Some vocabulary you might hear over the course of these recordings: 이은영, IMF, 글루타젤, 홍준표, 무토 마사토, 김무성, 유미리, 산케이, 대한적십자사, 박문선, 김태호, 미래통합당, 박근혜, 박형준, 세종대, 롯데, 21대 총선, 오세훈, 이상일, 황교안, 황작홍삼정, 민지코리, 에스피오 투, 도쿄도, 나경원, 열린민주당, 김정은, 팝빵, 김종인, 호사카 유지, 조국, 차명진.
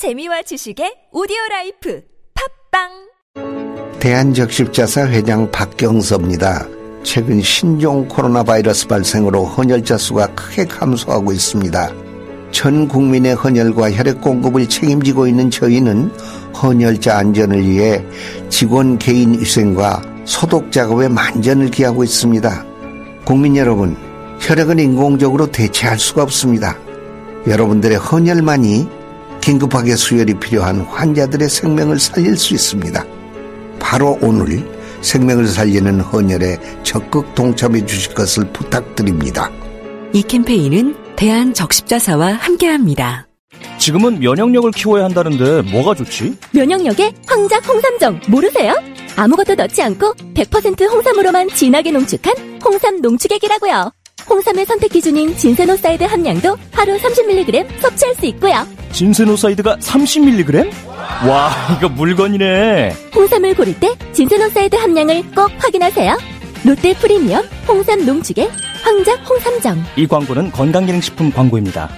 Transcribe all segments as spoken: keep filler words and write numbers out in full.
재미와 지식의 오디오라이프 팝빵. 대한적십자사 회장 박경서입니다. 최근 신종 코로나 바이러스 발생으로 헌혈자 수가 크게 감소하고 있습니다. 전 국민의 헌혈과 혈액 공급을 책임지고 있는 저희는 헌혈자 안전을 위해 직원 개인 위생과 소독 작업에 만전을 기하고 있습니다. 국민 여러분, 혈액은 인공적으로 대체할 수가 없습니다. 여러분들의 헌혈만이 긴급하게 수혈이 필요한 환자들의 생명을 살릴 수 있습니다. 바로 오늘 생명을 살리는 헌혈에 적극 동참해 주실 것을 부탁드립니다. 이 캠페인은 대한적십자사와 함께합니다. 지금은 면역력을 키워야 한다는데 뭐가 좋지? 면역력에 황작홍삼정 모르세요? 아무것도 넣지 않고 백 퍼센트 홍삼으로만 진하게 농축한 홍삼 농축액이라고요. 홍삼의 선택 기준인 진세노사이드 함량도 하루 삼십 밀리그램 섭취할 수 있고요. 진세노사이드가 삼십 밀리그램? 와, 이거 물건이네. 홍삼을 고를 때 진세노사이드 함량을 꼭 확인하세요. 롯데 프리미엄 홍삼 농축액 황작 홍삼정. 이 광고는 건강기능식품 광고입니다.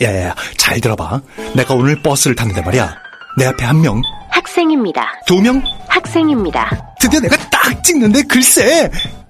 야야야, 잘 들어봐. 내가 오늘 버스를 탔는데 말이야, 내 앞에 한 명 학생입니다. 두 명 학생입니다. 드디어 내가 딱 찍는데 글쎄,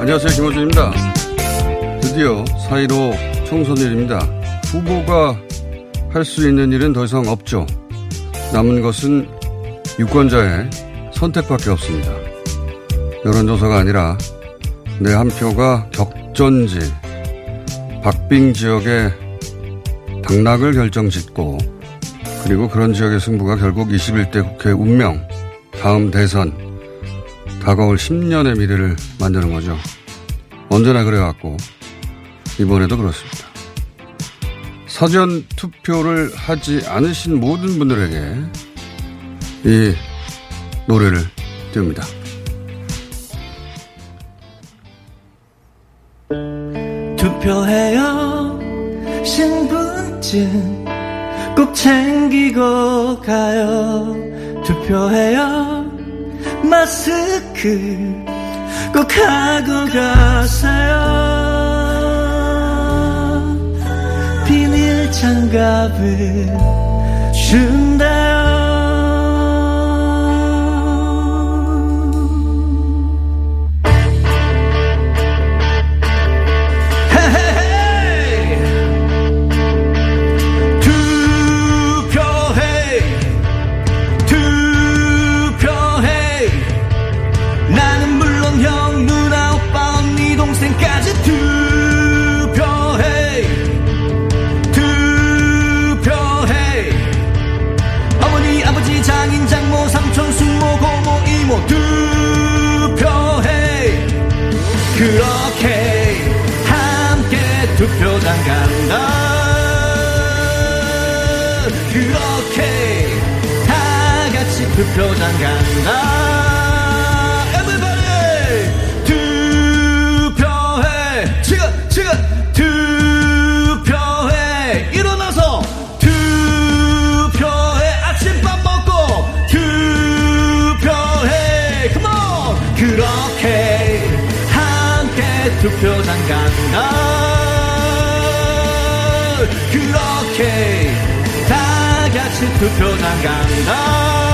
안녕하세요, 김호준입니다. 드디어 사일오 총선일입니다. 후보가 할 수 있는 일은 더 이상 없죠. 남은 것은 유권자의 선택밖에 없습니다. 여론조사가 아니라 내 한 표가 격전지, 박빙 지역의 당락을 결정짓고, 그리고 그런 지역의 승부가 결국 이십일 대 국회 운명, 다음 대선, 다가올 십 년의 미래를 만드는 거죠. 언제나 그래왔고 이번에도 그렇습니다. 사전 투표를 하지 않으신 모든 분들에게 이 노래를 띄웁니다. 투표해요. 신분증 꼭 챙기고 가요. 투표해요. 마스크 꼭 하고 가세요. 비닐 장갑을 준다요. 헤헤헤. 투표해, 투표해. 나는 물론 형, 생까지 투표해, 투표해. 투표장 간다. 그렇게 다 같이 투표장 간다. Everybody 투표해. 지금 지금 투표해. 일어나서 투표해. 아침밥 먹고 투표해. Come on. 그렇게 함께 투표장 간다. 그렇게 다 같이 투표 나간다.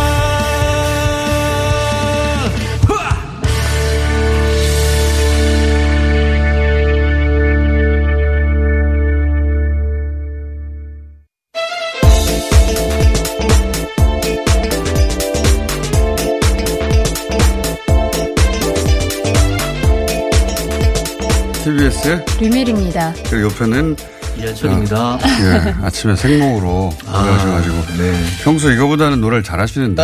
티비에스의 류밀희입니다. 그리고 옆에는 이현철입니다. 예, 아침에 생목으로 올라오셔가지고. 아, 네. 평소 이거보다는 노래를 잘 하시는데.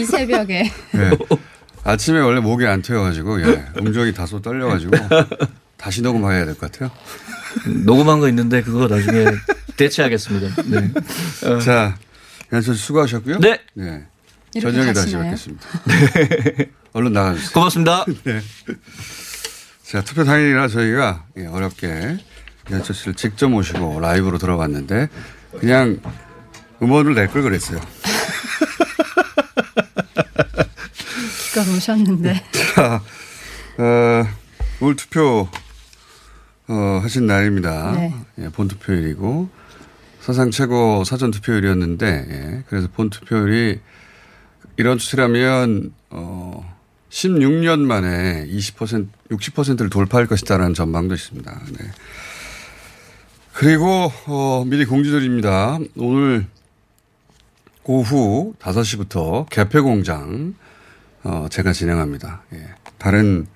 이 새벽에. 예, 아침에 원래 목이 안 트여가지고, 예, 음정이 다소 떨려가지고 다시 녹음해야 될 것 같아요. 녹음한 거 있는데 그거 나중에 대체하겠습니다. 네. 자, 이현철 수고하셨고요. 네. 네. 저녁에 다시 뵙겠습니다. 네. 얼른 나가주세요. 고맙습니다. 네. 자, 투표 당일이라 저희가 예, 어렵게 이현철 씨를 직접 모시고 라이브로 들어봤는데 그냥 음원을 낼 걸 그랬어요. 직접 오셨는데. 자, 어, 오늘 투표 어, 하신 날입니다. 네. 예, 본투표일이고 사상 최고 사전투표율이었는데 예, 그래서 본투표율이 이런 추세라면 어, 십육 년 만에 이십 퍼센트, 육십 퍼센트를 돌파할 것이다라는 전망도 있습니다. 네. 그리고 어, 미리 공지드립니다. 오늘 오후 다섯 시부터 개폐공장 어, 제가 진행합니다. 예. 다른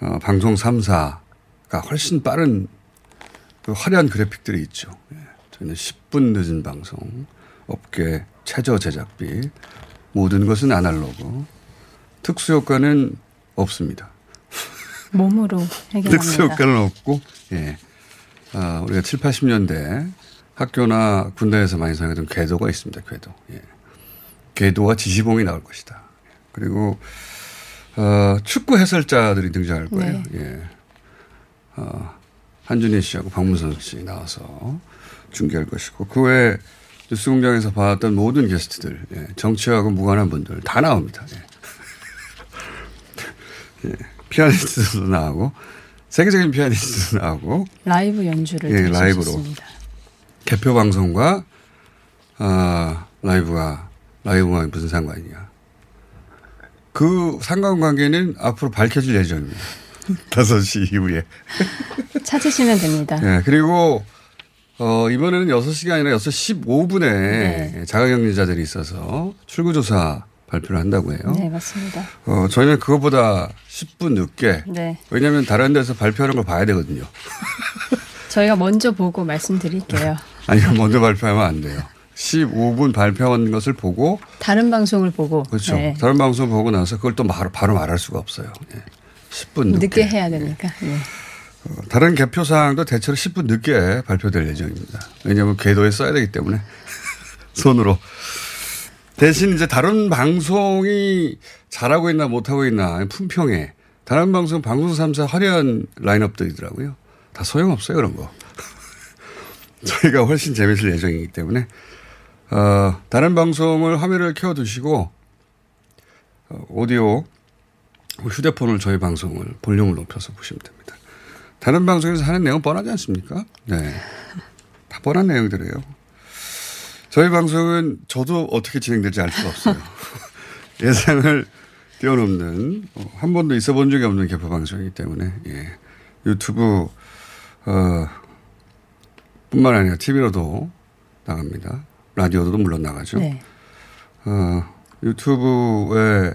어, 방송 삼 사가 훨씬 빠른 그 화려한 그래픽들이 있죠. 예. 저희는 십 분 늦은 방송, 업계 최저 제작비, 모든 것은 아날로그, 특수효과는 없습니다. 몸으로 해결합니다. 특수효과는 없고. 예. 아, 우리가 칠십, 팔십 년대 학교나 군대에서 많이 사용했던 궤도가 있습니다. 궤도. 예. 궤도와 지시봉이 나올 것이다. 그리고 어, 축구 해설자들이 등장할 거예요. 네. 예. 어, 한준희 씨하고 박문선 씨 나와서 중계할 것이고 그 외에 뉴스공장에서 봤던 모든 게스트들, 예. 정치하고 무관한 분들 다 나옵니다. 예. 예. 피아니스트도 나오고. 세계적인 피아니스트 나오고 라이브 연주를 예, 라이브로 좋습니다. 개표 방송과 아, 라이브가 라이브와 무슨 상관이냐? 그 상관관계는 앞으로 밝혀질 예정입니다. 다섯 시 이후에 찾으시면 됩니다. 예, 그리고 어, 이번에는 여섯 시가 아니라 여섯 시 십오 분에 네. 자가격리자들이 있어서 출구조사 발표를 한다고 해요. 네, 맞습니다. 어, 저희는 그것보다 십 분 늦게. 네. 왜냐하면 다른 데서 발표하는 걸 봐야 되거든요. 저희가 먼저 보고 말씀드릴게요. 아니요, 먼저 발표하면 안 돼요. 십오 분 발표한 것을 보고. 다른 방송을 보고. 그렇죠. 네. 다른 방송을 보고 나서 그걸 또 말, 바로 말할 수가 없어요. 네. 십 분 늦게. 늦게 해야 되니까. 네. 네. 어, 다른 개표 사항도 대체로 십 분 늦게 발표될 예정입니다. 왜냐하면 궤도에 써야 되기 때문에 손으로. 대신 이제 다른 방송이 잘하고 있나 못하고 있나 품평에 다른 방송 방송 삼 사 화려한 라인업들이더라고요. 다 소용없어요 그런 거. 저희가 훨씬 재밌을 예정이기 때문에 어, 다른 방송을 화면을 켜두시고 오디오 휴대폰을 저희 방송을 볼륨을 높여서 보시면 됩니다. 다른 방송에서 하는 내용 뻔하지 않습니까? 네, 다 뻔한 내용들이에요. 저희 방송은 저도 어떻게 진행될지 알 수가 없어요. 예상을 뛰어넘는 한 번도 있어본 적이 없는 개표 방송이기 때문에 예. 유튜브 어, 뿐만 아니라 티비로도 나갑니다. 라디오도 물론 나가죠. 네. 어, 유튜브의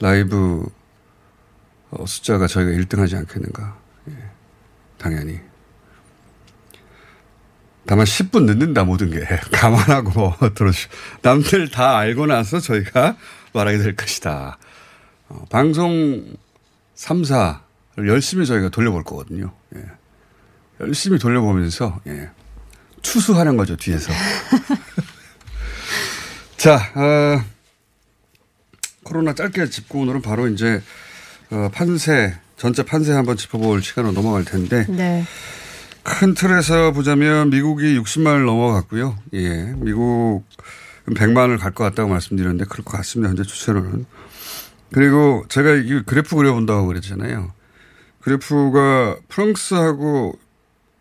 라이브 어, 숫자가 저희가 일 등 하지 않겠는가. 예. 당연히. 다만 십 분 늦는다 모든 게 감안하고 들어주시오. 남들 다 알고 나서 저희가 말하게 될 것이다. 어, 방송 삼 사를 열심히 저희가 돌려볼 거거든요. 예. 열심히 돌려보면서 예. 추수하는 거죠 뒤에서. 자 어, 코로나 짧게 짚고 오늘은 바로 이제 어, 판세 전체 판세 한번 짚어볼 시간으로 넘어갈 텐데 네. 큰 틀에서 보자면 미국이 육십만을 넘어갔고요. 예, 미국 백만을 갈 것 같다고 말씀드렸는데 그럴 것 같습니다. 현재 추세로는. 그리고 제가 이 그래프 그려본다고 그랬잖아요. 그래프가 프랑스하고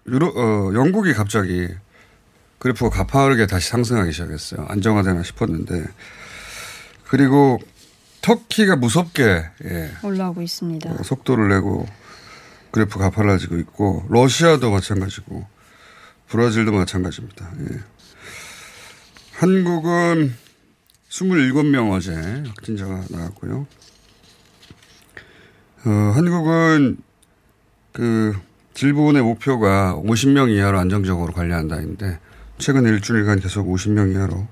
유로, 어, 영국이 갑자기 그래프가 가파르게 다시 상승하기 시작했어요. 안정화되나 싶었는데. 그리고 터키가 무섭게 예, 올라오고 있습니다. 어, 속도를 내고 그래프 가팔라지고 있고 러시아도 마찬가지고 브라질도 마찬가지입니다. 예. 한국은 이십칠 명 어제 확진자가 나왔고요. 어, 한국은 그 질본의 목표가 오십 명 이하로 안정적으로 관리한다인데 최근 일주일간 계속 오십 명 이하로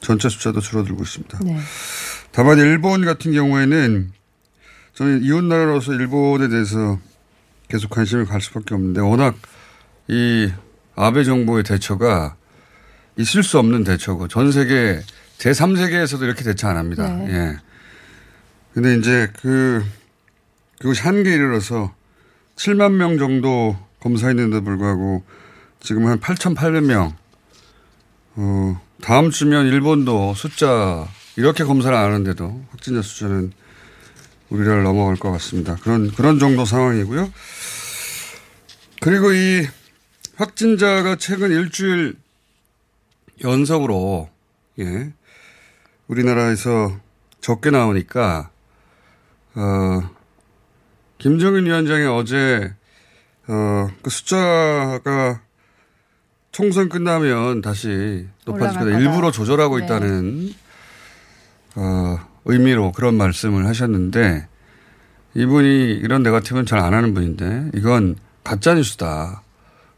전체 숫자도 줄어들고 있습니다. 네. 다만 일본 같은 경우에는 저는 이웃나라로서 일본에 대해서 계속 관심을 갈 수밖에 없는데 워낙 이 아베 정부의 대처가 있을 수 없는 대처고 전 세계 제삼 세계에서도 이렇게 대처 안 합니다. 네. 예. 근데 이제 그 그것이 한계에 이르러서 칠만 명 정도 검사했는데도 불구하고 지금 한 팔천팔백 명. 어, 다음 주면 일본도 숫자 이렇게 검사를 안 하는데도 확진자 숫자는 우리를 넘어갈 것 같습니다. 그런 그런 정도 상황이고요. 그리고 이 확진자가 최근 일주일 연속으로 예, 우리나라에서 적게 나오니까 어, 김정은 위원장이 어제 어, 그 숫자가 총선 끝나면 다시 높아질 거다. 일부러 조절하고 네. 있다는 어, 의미로 그런 말씀을 하셨는데 이분이 이런 네거티브는 잘 안 하는 분인데 이건 가짜뉴스다.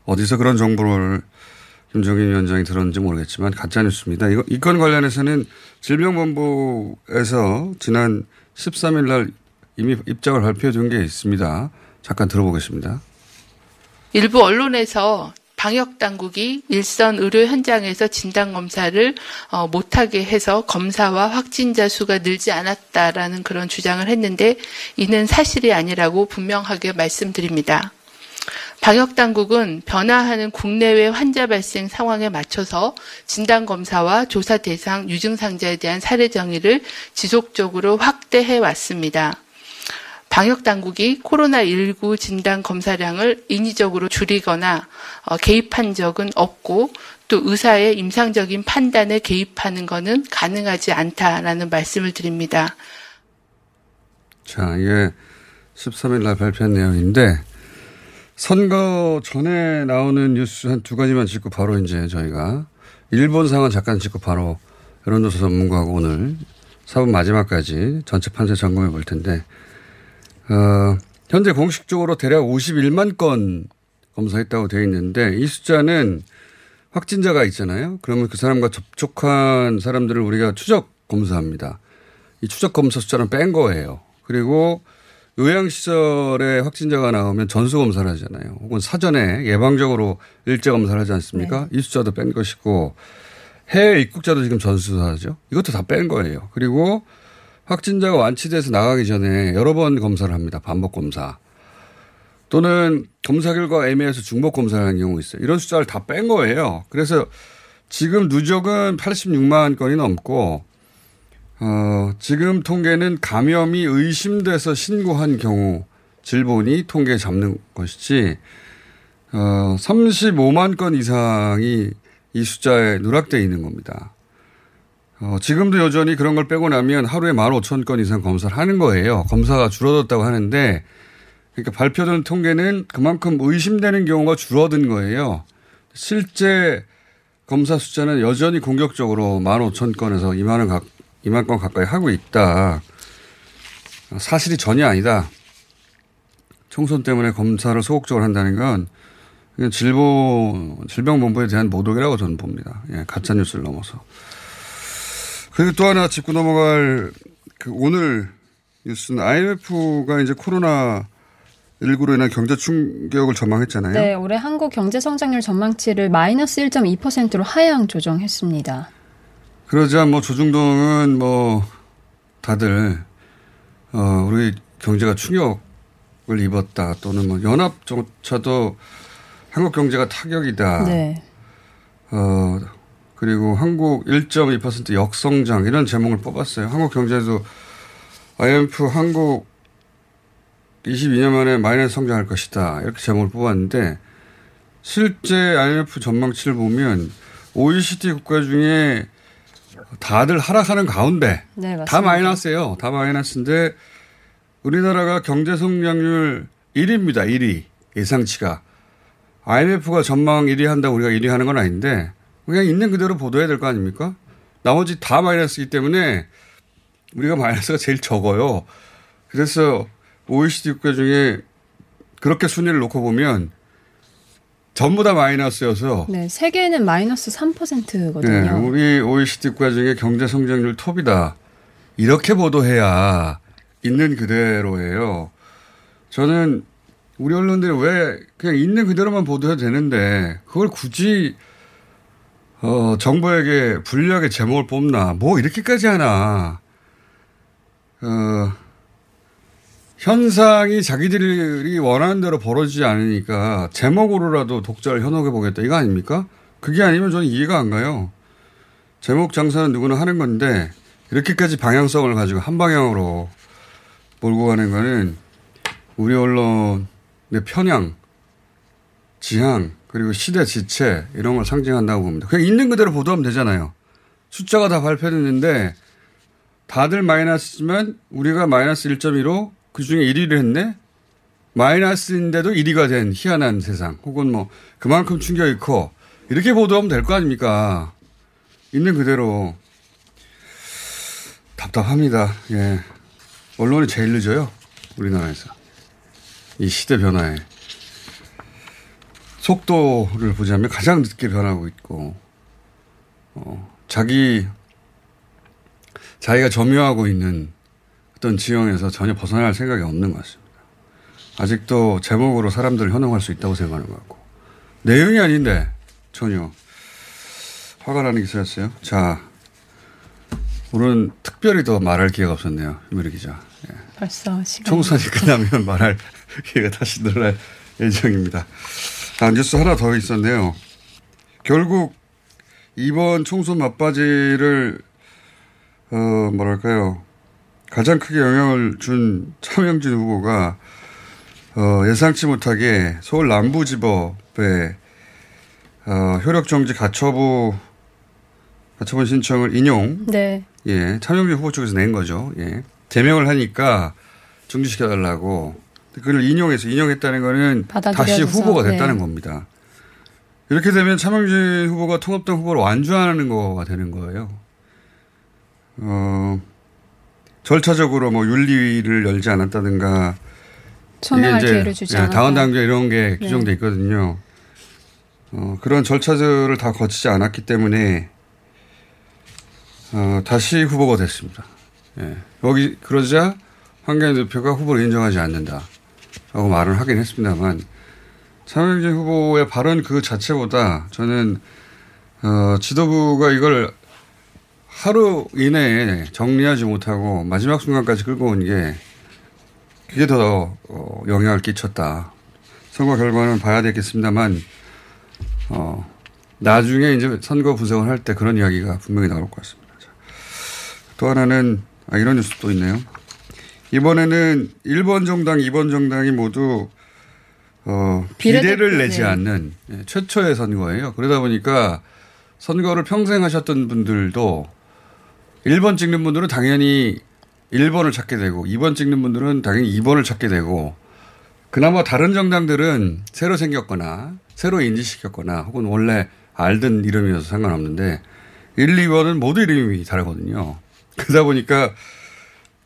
어디서 그런 정보를 김종인 위원장이 들었는지 모르겠지만 가짜뉴스입니다. 이거, 이 건 관련해서는 질병본부에서 지난 십삼 일 날 이미 입장을 발표해 준 게 있습니다. 잠깐 들어보겠습니다. 일부 언론에서 방역당국이 일선 의료 현장에서 진단검사를 어, 못하게 해서 검사와 확진자 수가 늘지 않았다라는 그런 주장을 했는데 이는 사실이 아니라고 분명하게 말씀드립니다. 방역당국은 변화하는 국내외 환자 발생 상황에 맞춰서 진단검사와 조사 대상 유증상자에 대한 사례 정의를 지속적으로 확대해 왔습니다. 방역당국이 코로나십구 진단 검사량을 인위적으로 줄이거나 개입한 적은 없고 또 의사의 임상적인 판단에 개입하는 것은 가능하지 않다라는 말씀을 드립니다. 자, 이게 십삼 일 날 발표한 내용인데 선거 전에 나오는 뉴스 한두 가지만 짚고 바로 이제 저희가 일본 상황 잠깐 짚고 바로 여론조사 전문가하고 오늘 사 분 마지막까지 전체 판세 점검해 볼 텐데 어, 현재 공식적으로 대략 오십일만 건 검사했다고 되어 있는데 이 숫자는 확진자가 있잖아요. 그러면 그 사람과 접촉한 사람들을 우리가 추적 검사합니다. 이 추적 검사 숫자는 뺀 거예요. 그리고 요양시설에 확진자가 나오면 전수검사를 하잖아요. 혹은 사전에 예방적으로 일제검사를 하지 않습니까? 네. 이 숫자도 뺀 것이고 해외 입국자도 지금 전수조사하죠. 이것도 다 뺀 거예요. 그리고 확진자가 완치돼서 나가기 전에 여러 번 검사를 합니다. 반복 검사. 또는 검사 결과 애매해서 중복 검사를 하는 경우 있어요. 이런 숫자를 다 뺀 거예요. 그래서 지금 누적은 팔십육만 건이 넘고 어, 지금 통계는 감염이 의심돼서 신고한 경우 질본이 통계에 잡는 것이지 어, 삼십오만 건 이상이 이 숫자에 누락되어 있는 겁니다. 어, 지금도 여전히 그런 걸 빼고 나면 하루에 만 오천 건 이상 검사를 하는 거예요. 검사가 줄어들었다고 하는데 그러니까 발표된 통계는 그만큼 의심되는 경우가 줄어든 거예요. 실제 검사 숫자는 여전히 공격적으로 만 오천 건에서 이만 건 가까이 하고 있다. 사실이 전혀 아니다. 총선 때문에 검사를 소극적으로 한다는 건 질보, 질병본부에 대한 모독이라고 저는 봅니다. 예, 가짜뉴스를 넘어서. 그리고 또 하나 짚고 넘어갈 그 오늘 뉴스는 아이엠에프가 이제 코로나 일구로 인한 경제 충격을 전망했잖아요. 네, 올해 한국 경제 성장률 전망치를 마이너스 일 점 이 퍼센트로 하향 조정했습니다. 그러자 뭐 조중동은 뭐 다들 어, 우리 경제가 충격을 입었다, 또는 뭐 연합조차도 한국 경제가 타격이다. 네. 어, 그리고 한국 일 점 이 퍼센트 역성장, 이런 제목을 뽑았어요. 한국 경제도 아이엠에프 한국 이십이 년 만에 마이너스 성장할 것이다, 이렇게 제목을 뽑았는데, 실제 아이엠에프 전망치를 보면 오이시디 국가 중에 다들 하락하는 가운데, 네, 다 마이너스예요. 다 마이너스인데 우리나라가 경제 성장률 일 위입니다. 일 위 예상치가. 아이엠에프가 전망 일 위 한다고 우리가 일 위 하는 건 아닌데 그냥 있는 그대로 보도해야 될 거 아닙니까? 나머지 다 마이너스이기 때문에 우리가 마이너스가 제일 적어요. 그래서 오이시디 국가 중에 그렇게 순위를 놓고 보면 전부 다 마이너스여서. 네, 세계는 마이너스 삼 퍼센트거든요. 네, 우리 오이시디 국가 중에 경제 성장률 톱이다, 이렇게 보도해야 있는 그대로예요. 저는 우리 언론들이 왜 그냥 있는 그대로만 보도해도 되는데 그걸 굳이 어, 정부에게 불리하게 제목을 뽑나, 뭐 이렇게까지 하나. 어, 현상이 자기들이 원하는 대로 벌어지지 않으니까 제목으로라도 독자를 현혹해 보겠다, 이거 아닙니까? 그게 아니면 저는 이해가 안 가요. 제목 장사는 누구나 하는 건데 이렇게까지 방향성을 가지고 한 방향으로 몰고 가는 거는 우리 언론의 편향, 지향, 그리고 시대 지체, 이런 걸 상징한다고 봅니다. 그냥 있는 그대로 보도하면 되잖아요. 숫자가 다 발표됐는데 다들 마이너스지만 우리가 마이너스 일 점 이로 그중에 일 위를 했네? 마이너스인데도 일 위가 된 희한한 세상, 혹은 뭐 그만큼 충격이 커, 이렇게 보도하면 될 거 아닙니까? 있는 그대로. 답답합니다. 예, 언론이 제일 늦어요, 우리나라에서. 이 시대 변화에 속도를 보자면 가장 늦게 변하고 있고, 어, 자기 자기가 점유하고 있는 어떤 지형에서 전혀 벗어날 생각이 없는 것 같습니다. 아직도 제목으로 사람들을 현혹할 수 있다고 생각하는 것 같고, 내용이 아닌데 전혀. 화가 나는 기사였어요. 자, 오늘은 특별히 더 말할 기회가 없었네요, 유미리 기자. 예. 벌써 시간. 총선이 끝나면 말할 기회가 다시 늘어날 예정입니다. 아, 뉴스 하나 더 있었네요. 결국 이번 총선 맞바지를 어, 뭐랄까요, 가장 크게 영향을 준 차명진 후보가 어, 예상치 못하게 서울 남부지법에 어, 효력정지 가처분 가처분 신청을 인용, 네, 예, 차명진 후보 쪽에서 낸 거죠. 예, 제명을 하니까 중지시켜달라고 그걸 인용해서, 인용했다는 거는 다시 후보가 됐다는, 네, 겁니다. 이렇게 되면 차명진 후보가 통합당 후보를 완주하는 거가 되는 거예요. 어, 절차적으로 뭐 윤리위를 열지 않았다든가, 소명할 기회를 주지 않았다, 다원 당규 이런 게 규정돼 있거든요. 네. 어, 그런 절차들을 다 거치지 않았기 때문에 어, 다시 후보가 됐습니다. 예. 여기 그러자 황교안 대표가 후보를 인정하지 않는다라고 말을 하긴 했습니다만, 차명진 후보의 발언 그 자체보다 저는 어, 지도부가 이걸 하루 이내에 정리하지 못하고 마지막 순간까지 끌고 온 게, 그게 더 어, 영향을 끼쳤다. 선거 결과는 봐야 되겠습니다만 어, 나중에 이제 선거 분석을 할 때 그런 이야기가 분명히 나올 것 같습니다. 자, 또 하나는, 아, 이런 뉴스도 있네요. 이번에는 일 번 정당, 이 번 정당이 모두 어, 비례를 내지 않는, 네, 최초의 선거예요. 그러다 보니까 선거를 평생 하셨던 분들도 일 번 찍는 분들은 당연히 일 번을 찾게 되고, 이 번 찍는 분들은 당연히 이 번을 찾게 되고, 그나마 다른 정당들은 새로 생겼거나 새로 인지시켰거나 혹은 원래 알던 이름이어서 상관없는데 일, 이 번은 모두 이름이 다르거든요. 그러다 보니까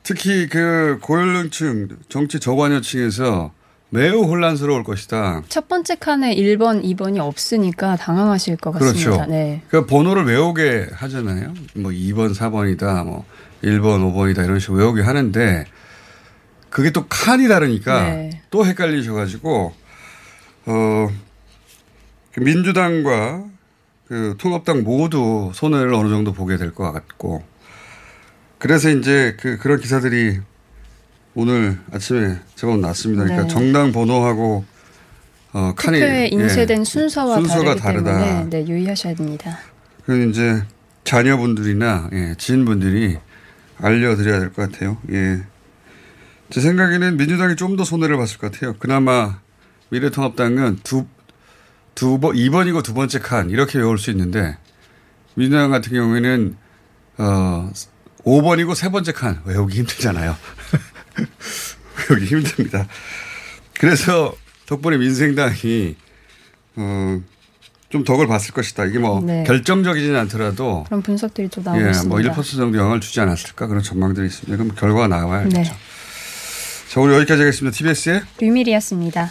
특히 그 고연령층, 정치 저관여층에서 매우 혼란스러울 것이다. 첫 번째 칸에 일 번, 이 번이 없으니까 당황하실 것 같습니다. 그렇죠. 네. 그러니까 번호를 외우게 하잖아요. 뭐 이 번, 사 번이다, 뭐 일 번, 오 번이다, 이런 식으로 외우게 하는데 그게 또 칸이 다르니까 네. 또 헷갈리셔가지고 어, 민주당과 그 통합당 모두 손해를 어느 정도 보게 될 것 같고 그래서 이제 그 그런 기사들이 오늘 아침에 제법 났습니다. 그러니까 네. 정당 번호하고 어, 칸이 투표에 인쇄된 예, 순서와 순서가 다르기 때문에 네, 유의하셔야 됩니다. 그리고 이제 자녀분들이나 예, 지인분들이 알려드려야 될 것 같아요. 예. 제 생각에는 민주당이 좀 더 손해를 봤을 것 같아요. 그나마 미래통합당은 두, 두 번, 이 번이고 두 번째 칸 이렇게 외울 수 있는데 민주당 같은 경우에는 어, 오 번이고 세 번째 칸 외우기 힘들잖아요. 외우기 힘듭니다. 그래서 덕분에 민생당이 어, 좀 덕을 봤을 것이다. 이게 뭐 네. 결정적이진 않더라도 그런 분석들이 좀 나오고 예, 있습니다. 뭐 일 퍼센트 정도 영향을 주지 않았을까 그런 전망들이 있습니다. 그럼 결과가 나와야겠죠. 네. 자, 오늘 여기까지 하겠습니다. 티비에스의 류밀희였습니다.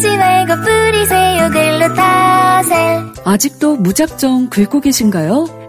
긁지 말고 뿌리세요 글루타젤. 아직도 무작정 긁고 계신가요?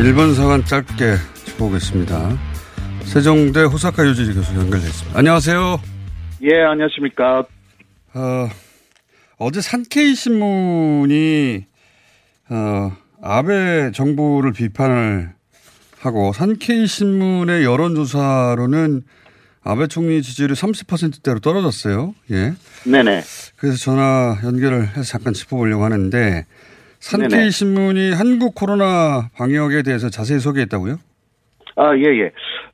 일본 상황 짧게 짚어보겠습니다. 세종대 호사카 유지 교수 연결되어 있습니다. 안녕하세요. 예, 안녕하십니까. 어, 어제 산케이 신문이 어, 아베 정부를 비판을 하고 산케이 신문의 여론조사로는 아베 총리 지지율이 삼십 퍼센트대로 떨어졌어요. 예. 네네. 그래서 전화 연결을 해서 잠깐 짚어보려고 하는데 산케이 신문이 한국 코로나 방역에 대해서 자세히 소개했다고요? 아, 예, 예.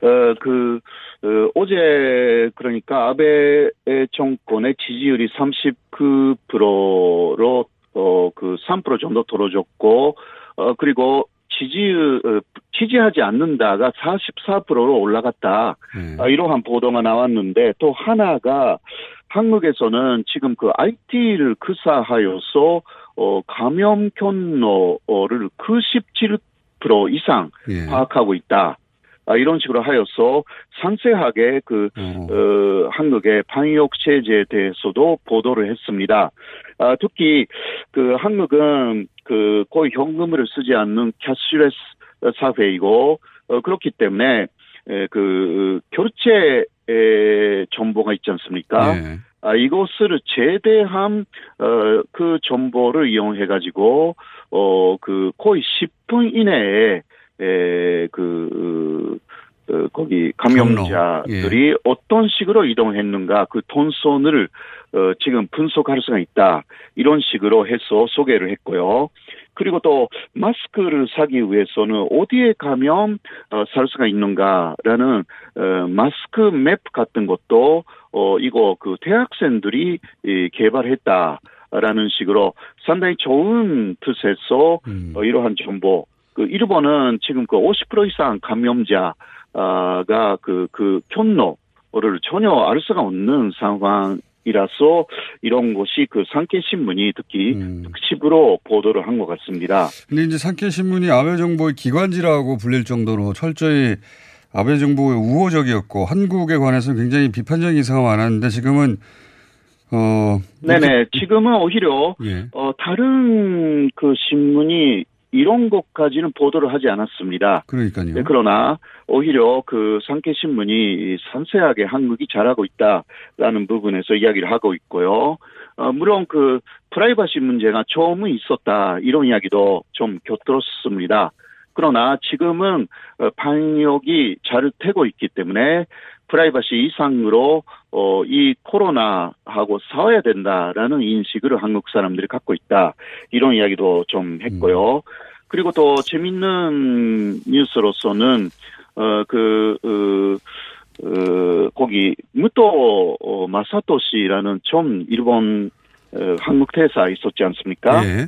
어, 그, 어, 어제, 그러니까, 아베 정권의 지지율이 삼십구 퍼센트로, 어, 그, 삼 퍼센트 정도 떨어졌고, 어, 그리고 지지율, 어, 지지하지 않는다가 사십사 퍼센트로 올라갔다. 네. 아, 이러한 보도가 나왔는데, 또 하나가, 한국에서는 지금 그 아이티를 구사하여서 어, 감염 경로를 구십칠 퍼센트 이상 예. 파악하고 있다. 아, 이런 식으로 하여서 상세하게 그, 어, 한국의 방역 체제에 대해서도 보도를 했습니다. 아, 특히 그 한국은 그 거의 현금을 쓰지 않는 캐시레스 사회이고, 어, 그렇기 때문에 에, 그 결제 에, 정보가 있지 않습니까? 예. 아, 이것을 최대한, 어, 그 정보를 이용해가지고, 어, 그, 거의 십 분 이내에 에, 그, 어, 거기 감염자들이 예. 어떤 식으로 이동했는가 그 돈선을 어, 지금 분석할 수가 있다. 이런 식으로 해서 소개를 했고요. 그리고 또 마스크를 사기 위해서는 어디에 가면 어, 살 수가 있는가라는 어, 마스크 맵 같은 것도 어, 이거 그 대학생들이 이, 개발했다라는 식으로 상당히 좋은 뜻에서 음. 어, 이러한 정보. 그 일본은 지금 그 오십 퍼센트 이상 감염자가 그, 그 경로를 전혀 알 수가 없는 상황이라서 이런 것이 그 산케이신문이 특히 음. 특집으로 보도를 한 것 같습니다. 근데 이제 산케이신문이 아베 정부의 기관지라고 불릴 정도로 철저히 아베 정부의 우호적이었고 한국에 관해서 굉장히 비판적인 기사가 많았는데 지금은 어 네네 지금은 오히려 예. 어 다른 그 신문이 이런 것까지는 보도를 하지 않았습니다. 그러니까요. 네, 그러나 오히려 그 산케이신문이 상세하게 한국이 잘하고 있다라는 부분에서 이야기를 하고 있고요. 어, 물론 그 프라이버시 문제가 처음은 있었다 이런 이야기도 좀 곁들었습니다. 그러나 지금은 방역이 잘 되고 있기 때문에 프라이버시 이상으로 어, 이 코로나하고 싸워야 된다라는 인식을 한국 사람들이 갖고 있다. 이런 이야기도 좀 했고요. 음. 그리고 또 재밌는 뉴스로서는 어, 그 어, 어, 거기 무토 마사토 씨라는 좀 일본 어, 한국 대사 있었지 않습니까? 네.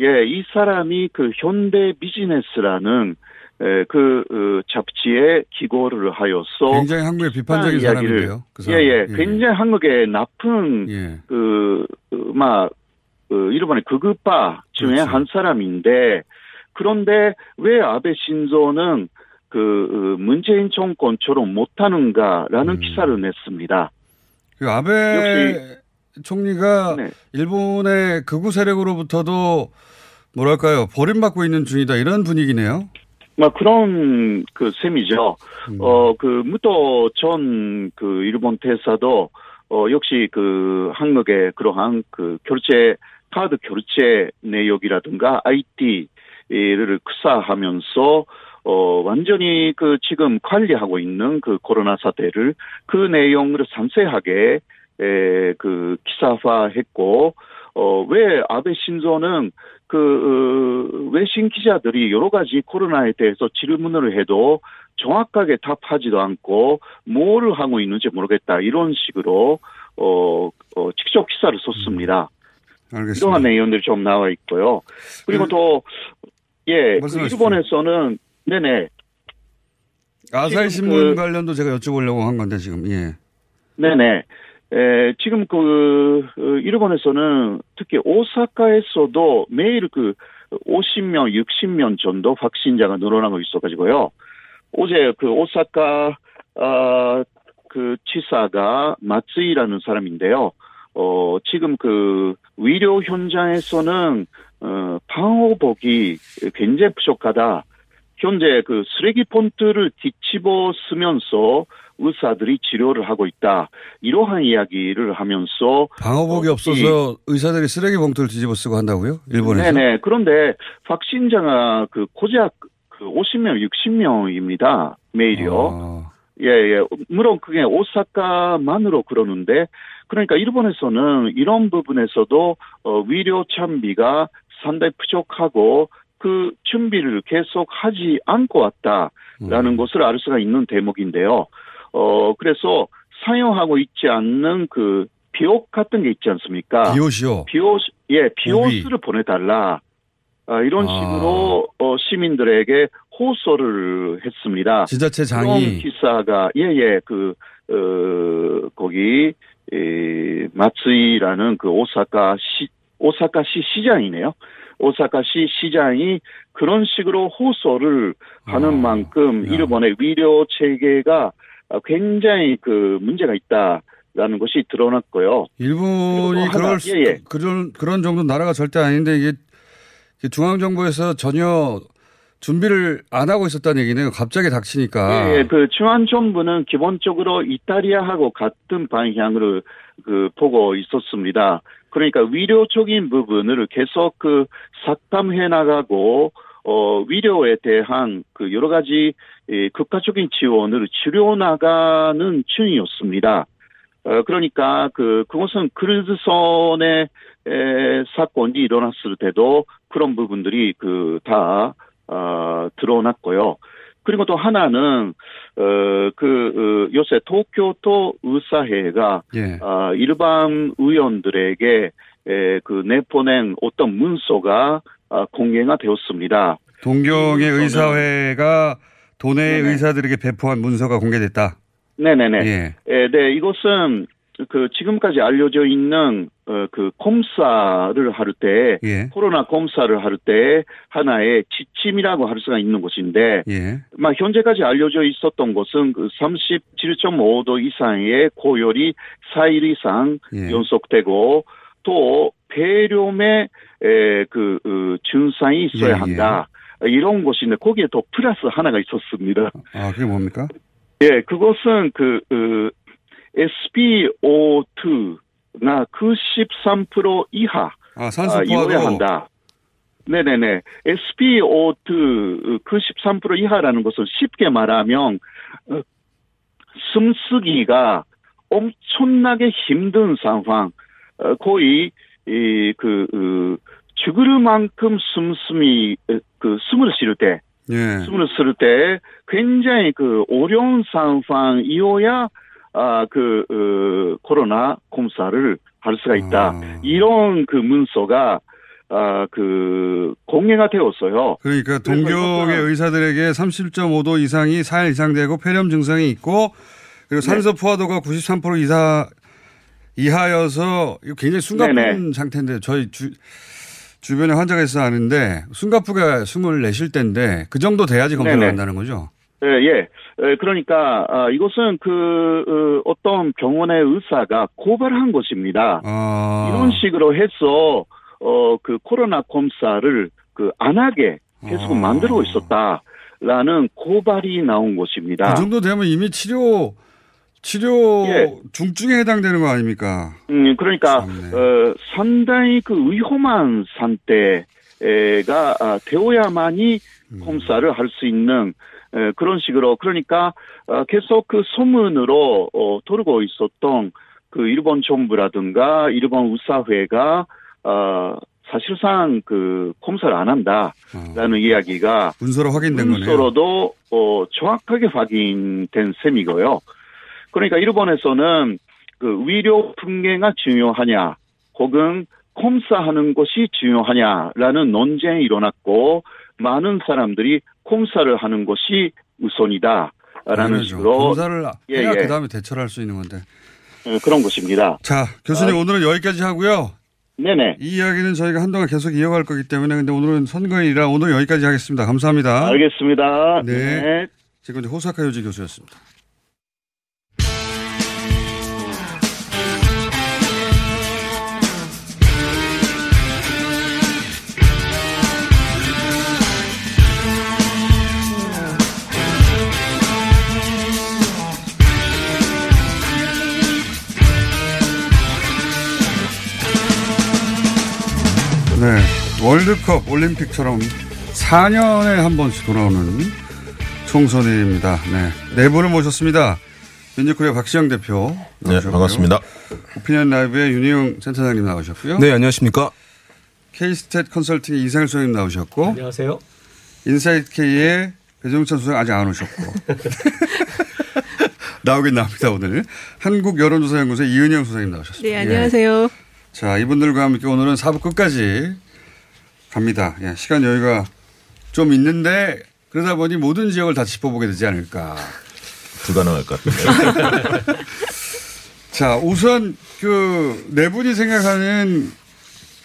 예, 이 사람이 그 현대 비즈니스라는 에, 그 어, 잡지에 기고를 하여서 굉장히 한국에 비판적인 사람인데요. 그 사람. 예, 예, 예, 굉장히 한국에 나쁜 예. 그 막 그, 일본의 극우파 중에 그렇죠. 한 사람인데 그런데 왜 아베 신조는 그 문재인 정권처럼 못하는가라는 음. 기사를 냈습니다. 그 아베 역시 총리가 네. 일본의 극우 세력으로부터도 뭐랄까요 버림받고 있는 중이다 이런 분위기네요. 막 그런 그 셈이죠. 음. 어 그 무토 전 그 일본 대사도 어 역시 그 한국의 그러한 그 결제 카드 결제 내역이라든가 아이티를 구사하면서 어 완전히 그 지금 관리하고 있는 그 코로나 사태를 그 내용을 상세하게 에, 그, 기사화했고, 어, 왜 아베 신조는 그, 어, 외신 기자들이 여러 가지 코로나에 대해서 질문을 해도 정확하게 답하지도 않고, 뭐를 하고 있는지 모르겠다. 이런 식으로, 어, 어 직접 기사를 썼습니다. 음, 알겠습니다. 이러한 내용들이 좀 나와 있고요. 그리고 음, 또, 예, 그 일본에서는, 네네. 아사히 신문 그, 관련도 제가 여쭤보려고 한 건데, 지금, 예. 네네. 에, 지금 그 일본에서는 특히 오사카에서도 매일 그 오십 명, 육십 명 정도 확진자가 늘어나고 있어가지고요. 어제 그 오사카 아, 그 지사가 마츠이라는 사람인데요. 어, 지금 그 의료 현장에서는 어, 방호복이 굉장히 부족하다. 현재 그 쓰레기 폰트를 뒤집어 쓰면서 의사들이 치료를 하고 있다. 이러한 이야기를 하면서 방호복이 어, 없어서 이, 의사들이 쓰레기 봉투를 뒤집어 쓰고 한다고요? 일본에서? 네네. 그런데 확진자가 그 고작 그 오십 명, 육십 명입니다. 매일요. 예예. 아. 예. 물론 그게 오사카만으로 그러는데 그러니까 일본에서는 이런 부분에서도 어, 의료 참비가 상당히 부족하고 그 준비를 계속 하지 않고 왔다라는 음. 것을 알 수가 있는 대목인데요. 어, 그래서 사용하고 있지 않는 그 비옷 같은 게 있지 않습니까? 비옷이요? 비옷, 예, 비옷을 보내달라. 아, 이런 아. 식으로 어, 시민들에게 호소를 했습니다. 지자체 장이. 그런 기사가, 예, 예, 그, 어, 거기, 에, 마츠이라는 그 오사카 시, 오사카시 시장이네요. 오사카시 시장이 그런 식으로 호소를 하는 아. 만큼 야. 일본의 의료 체계가 굉장히 그 문제가 있다라는 것이 드러났고요. 일본이 그럴 수, 예, 예. 그런 그런 정도 나라가 절대 아닌데 이게 중앙 정부에서 전혀 준비를 안 하고 있었다는 얘기네요. 갑자기 닥치니까. 예, 예. 그 중앙 정부는 기본적으로 이탈리아하고 같은 방향으로 그 보고 있었습니다. 그러니까 의료적인 부분을 계속 그 삭감해 나가고 어, 의료에 대한 그 여러 가지 국가적인 지원으로 치료 나가는 중이었습니다. 어, 그러니까 그 그것은 크루즈선의 에, 사건이 일어났을 때도 그런 부분들이 그 다 어, 드러났고요. 그리고 또 하나는 어, 그 어, 요새 도쿄도 의사회가 예. 어, 일반 의원들에게 에, 그 내보낸 어떤 문서가 어, 공개가 되었습니다. 동경의 의사회가 도내 네네. 의사들에게 배포한 문서가 공개됐다. 네네네. 예. 에, 네, 이것은 그 지금까지 알려져 있는 어, 그 검사를 할 때 예. 코로나 검사를 할 때 하나의 지침이라고 할 수가 있는 것인데, 예. 막 현재까지 알려져 있었던 것은 그 삼십칠 점 오 도 이상의 고열이 사 일 이상 예. 연속되고 또 폐렴의 그 어, 증상이 있어야 예, 한다 예. 이런 것인데 거기에 더 플러스 하나가 있었습니다. 아 그게 뭡니까? 예, 그것은 그 어, 에스피오 투가 구십삼 퍼센트 이하 아, 산소포화가 한다. 네네네. 에스피오 투 구십삼 퍼센트 이하라는 것은 쉽게 말하면 어, 숨쉬기가 엄청나게 힘든 상황, 어, 거의 이, 그 어, 죽을 만큼 숨숨이 그 숨을 쉬를 때. 예. 숨을 쓸 때 굉장히 그 어려운 상황이어야 아, 그 어, 코로나 검사를 할 수가 있다. 아. 이런 그 문서가 아, 그 공개가 되었어요. 그러니까 동경의 의사들에게 삼십칠 점 오 도 이상이 사 일 이상 되고 폐렴 증상이 있고 그리고 산소 포화도가 네. 구십삼 퍼센트 이상 이하여서 굉장히 숨가쁜 네네. 상태인데 저희 주 주변에 환자가 있어 아는데 숨가쁘게 숨을 내쉴 때인데 그 정도 돼야지 검사를 네네. 한다는 거죠? 예, 예. 그러니까 이것은 그 어떤 병원의 의사가 고발한 것입니다. 아. 이런 식으로 해서 어, 그 코로나 검사를 그 안 하게 계속 아. 만들고 있었다라는 고발이 나온 것입니다. 그 정도 되면 이미 치료 치료 예. 중증에 해당되는 거 아닙니까? 음, 그러니까 어, 상당히 그 위험한 상태가 아, 되어야만이 음. 검사를 할 수 있는 에, 그런 식으로 그러니까 아, 계속 그 소문으로 어, 돌고 있었던 그 일본 정부라든가 일본 의사회가 어, 사실상 그 검사를 안 한다라는 어. 이야기가 문서로 확인된 거네요. 문서로도 어, 정확하게 확인된 셈이고요. 그러니까 일본에서는 그 의료 분계가 중요하냐 혹은 검사하는 것이 중요하냐라는 논쟁이 일어났고 많은 사람들이 검사를 하는 것이 우선이다라는 식으로. 검사를 예, 해야 예. 그다음에 대처를 할 수 있는 건데. 그런 것입니다. 자, 교수님 아, 오늘은 여기까지 하고요. 네네. 이 이야기는 저희가 한동안 계속 이어갈 거기 때문에 근데 오늘은 선거일이라 오늘 여기까지 하겠습니다. 감사합니다. 알겠습니다. 네. 네. 지금까지 호사카 유지 교수였습니다. 네, 월드컵 올림픽처럼 사 년에 한 번씩 돌아오는 총선일입니다. 네, 네 분을 모셨습니다. 민지코리 박시영 대표 나오셨고요. 네, 반갑습니다. 오피니언 라이브의 윤희용 센터장님 나오셨고요. 네, 안녕하십니까. K-스탯 컨설팅의 이상일 소장님 나오셨고. 안녕하세요. 인사이트케이의 배정찬 소장 아직 안 오셨고. 나오긴 나옵니다 오늘. 한국 여론조사연구소의 이은영 소장님 나오셨습니다. 네, 안녕하세요. 예. 자, 이분들과 함께 오늘은 사 부 끝까지 갑니다. 예, 시간 여유가 좀 있는데 그러다 보니 모든 지역을 다 짚어보게 되지 않을까. 불가능할 것 같은데. 자, 우선 그 네 분이 생각하는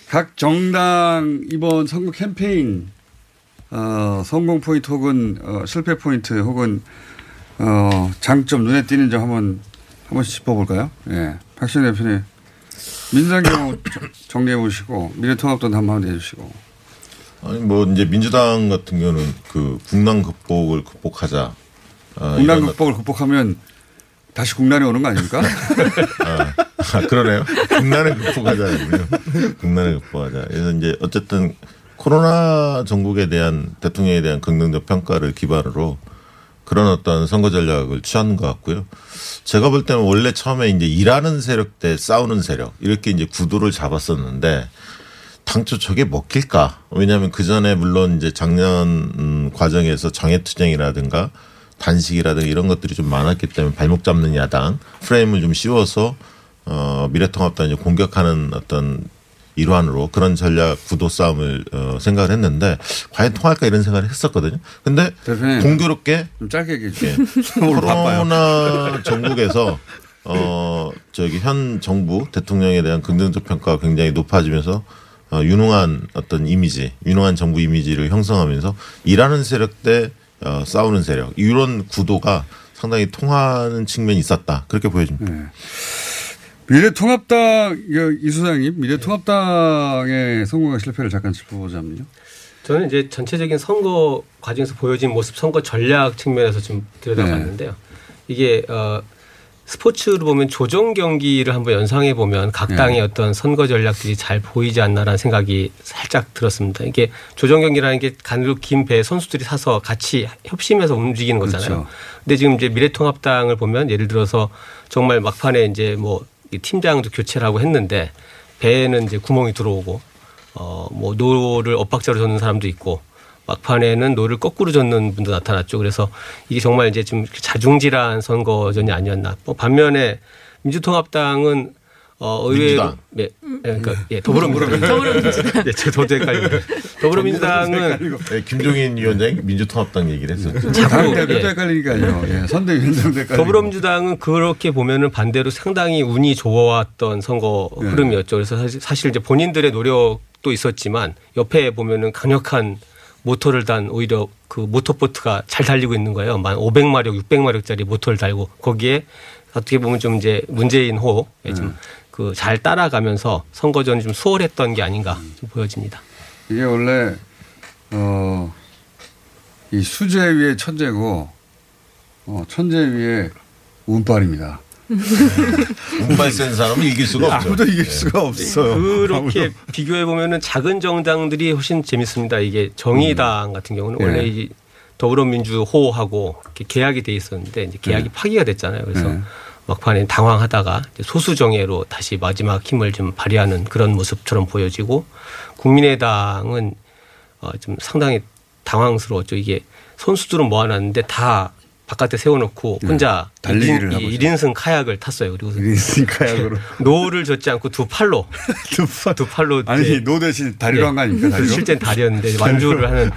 각 정당 이번 선거 캠페인 어, 성공 포인트 혹은 어, 실패 포인트 혹은 어, 장점 눈에 띄는 점 한번 한번 짚어볼까요? 예, 박시영 대표님. 민주당 경우 정리해 보시고 미래통합도 한번 해주시고. 아니 뭐 이제 민주당 같은 경우는 그 국난 극복을 극복하자. 아, 국난 극복을 극복하면 다시 국난이 오는 거 아닙니까? 아, 아 그러네요. 국난을 극복하자군요. 국난을 극복하자. 그래서 이제 어쨌든 코로나 전국에 대한 대통령에 대한 긍정적 평가를 기반으로 그런 어떤 선거 전략을 취한 것 같고요. 제가 볼 때는 원래 처음에 이제 일하는 세력 대 싸우는 세력 이렇게 이제 구도를 잡았었는데 당초 저게 먹힐까? 왜냐하면 그 전에 물론 이제 작년 과정에서 장애투쟁이라든가 단식이라든가 이런 것들이 좀 많았기 때문에 발목 잡는 야당 프레임을 좀 씌워서 어 미래통합당을 이제 공격하는 어떤 일환으로 그런 전략 구도 싸움을 어 생각을 했는데 과연 통할까 이런 생각을 했었거든요. 근데 대표님, 공교롭게 좀 짧게 얘기해 주세요. 예, 코로나 전국에서 어 저기 현 정부 대통령에 대한 긍정적 평가가 굉장히 높아지면서 어, 유능한 어떤 이미지, 유능한 정부 이미지를 형성하면서 일하는 세력 대 어, 싸우는 세력 이런 구도가 상당히 통하는 측면이 있었다 그렇게 보여집니다. 네. 미래통합당 이 소장님 미래통합당의 성공과 실패를 잠깐 짚어보자면요. 저는 이제 전체적인 선거 과정에서 보여진 모습, 선거 전략 측면에서 좀 들여다봤는데요. 네. 이게 어, 스포츠로 보면 조정 경기를 한번 연상해 보면 각 당의 네. 어떤 선거 전략들이 잘 보이지 않나라는 생각이 살짝 들었습니다. 이게 조정 경기라는 게 간혹 긴 배에 선수들이 사서 같이 협심해서 움직이는 거잖아요. 그렇죠. 근데 지금 이제 미래통합당을 보면 예를 들어서 정말 막판에 이제 뭐 팀장도 교체라고 했는데 배에는 이제 구멍이 들어오고 어 뭐 노를 엇박자로 젓는 사람도 있고 막판에는 노를 거꾸로 젓는 분도 나타났죠. 그래서 이게 정말 이제 좀 자중질환 선거전이 아니었나. 반면에 민주통합당은 어 의외로 네, 그러니까 예, 더불어민주당 더불어민주당 네, 저 저도 헷갈리네요. 더불어민주당은 네, 김종인 위원장이 민주통합당 얘기를 했었죠. 자꾸 헷갈리니까요. 예, 선대위원장 헷갈리고. 더불어민주당은 그렇게 보면은 반대로 상당히 운이 좋아왔던 선거 네. 흐름이었죠. 그래서 사실, 사실 이제 본인들의 노력도 있었지만 옆에 보면은 강력한 모터를 단 오히려 그 모터보트가 잘 달리고 있는 거예요. 만 오백마력, 육백마력짜리 모터를 달고 거기에 어떻게 보면 좀 이제 문재인호 좀 그 잘 음. 따라가면서 선거전이 좀 수월했던 게 아닌가 좀 보여집니다. 이게 원래 어 이 수제 위에 천재고 어 천재 위에 운빨입니다. 운빨 센 사람은 이길 수가 없죠. 아무도 이길 네. 수가 없어요. 그렇게 비교해 보면은 작은 정당들이 훨씬 재밌습니다. 이게 정의당 음. 같은 경우는 네. 원래 이 더불어민주호하고 계약이 돼 있었는데 이제 계약이 네. 파기가 됐잖아요. 그래서 네. 막판에 당황하다가 소수 정예로 다시 마지막 힘을 좀 발휘하는 그런 모습처럼 보여지고 국민의당은 어 좀 상당히 당황스러웠죠. 이게 선수들은 모아놨는데 다 바깥에 세워놓고 혼자 네, 달리기를 하고 일 인승 카약을 탔어요. 그리고 일 인승 카약으로 노를 젓지 않고 두 팔로 두, 팔. 두 팔로 아니 노 대신 다리로 네. 한 거 아닙니까? 다리로? 실제는 다리였는데 완주를 하는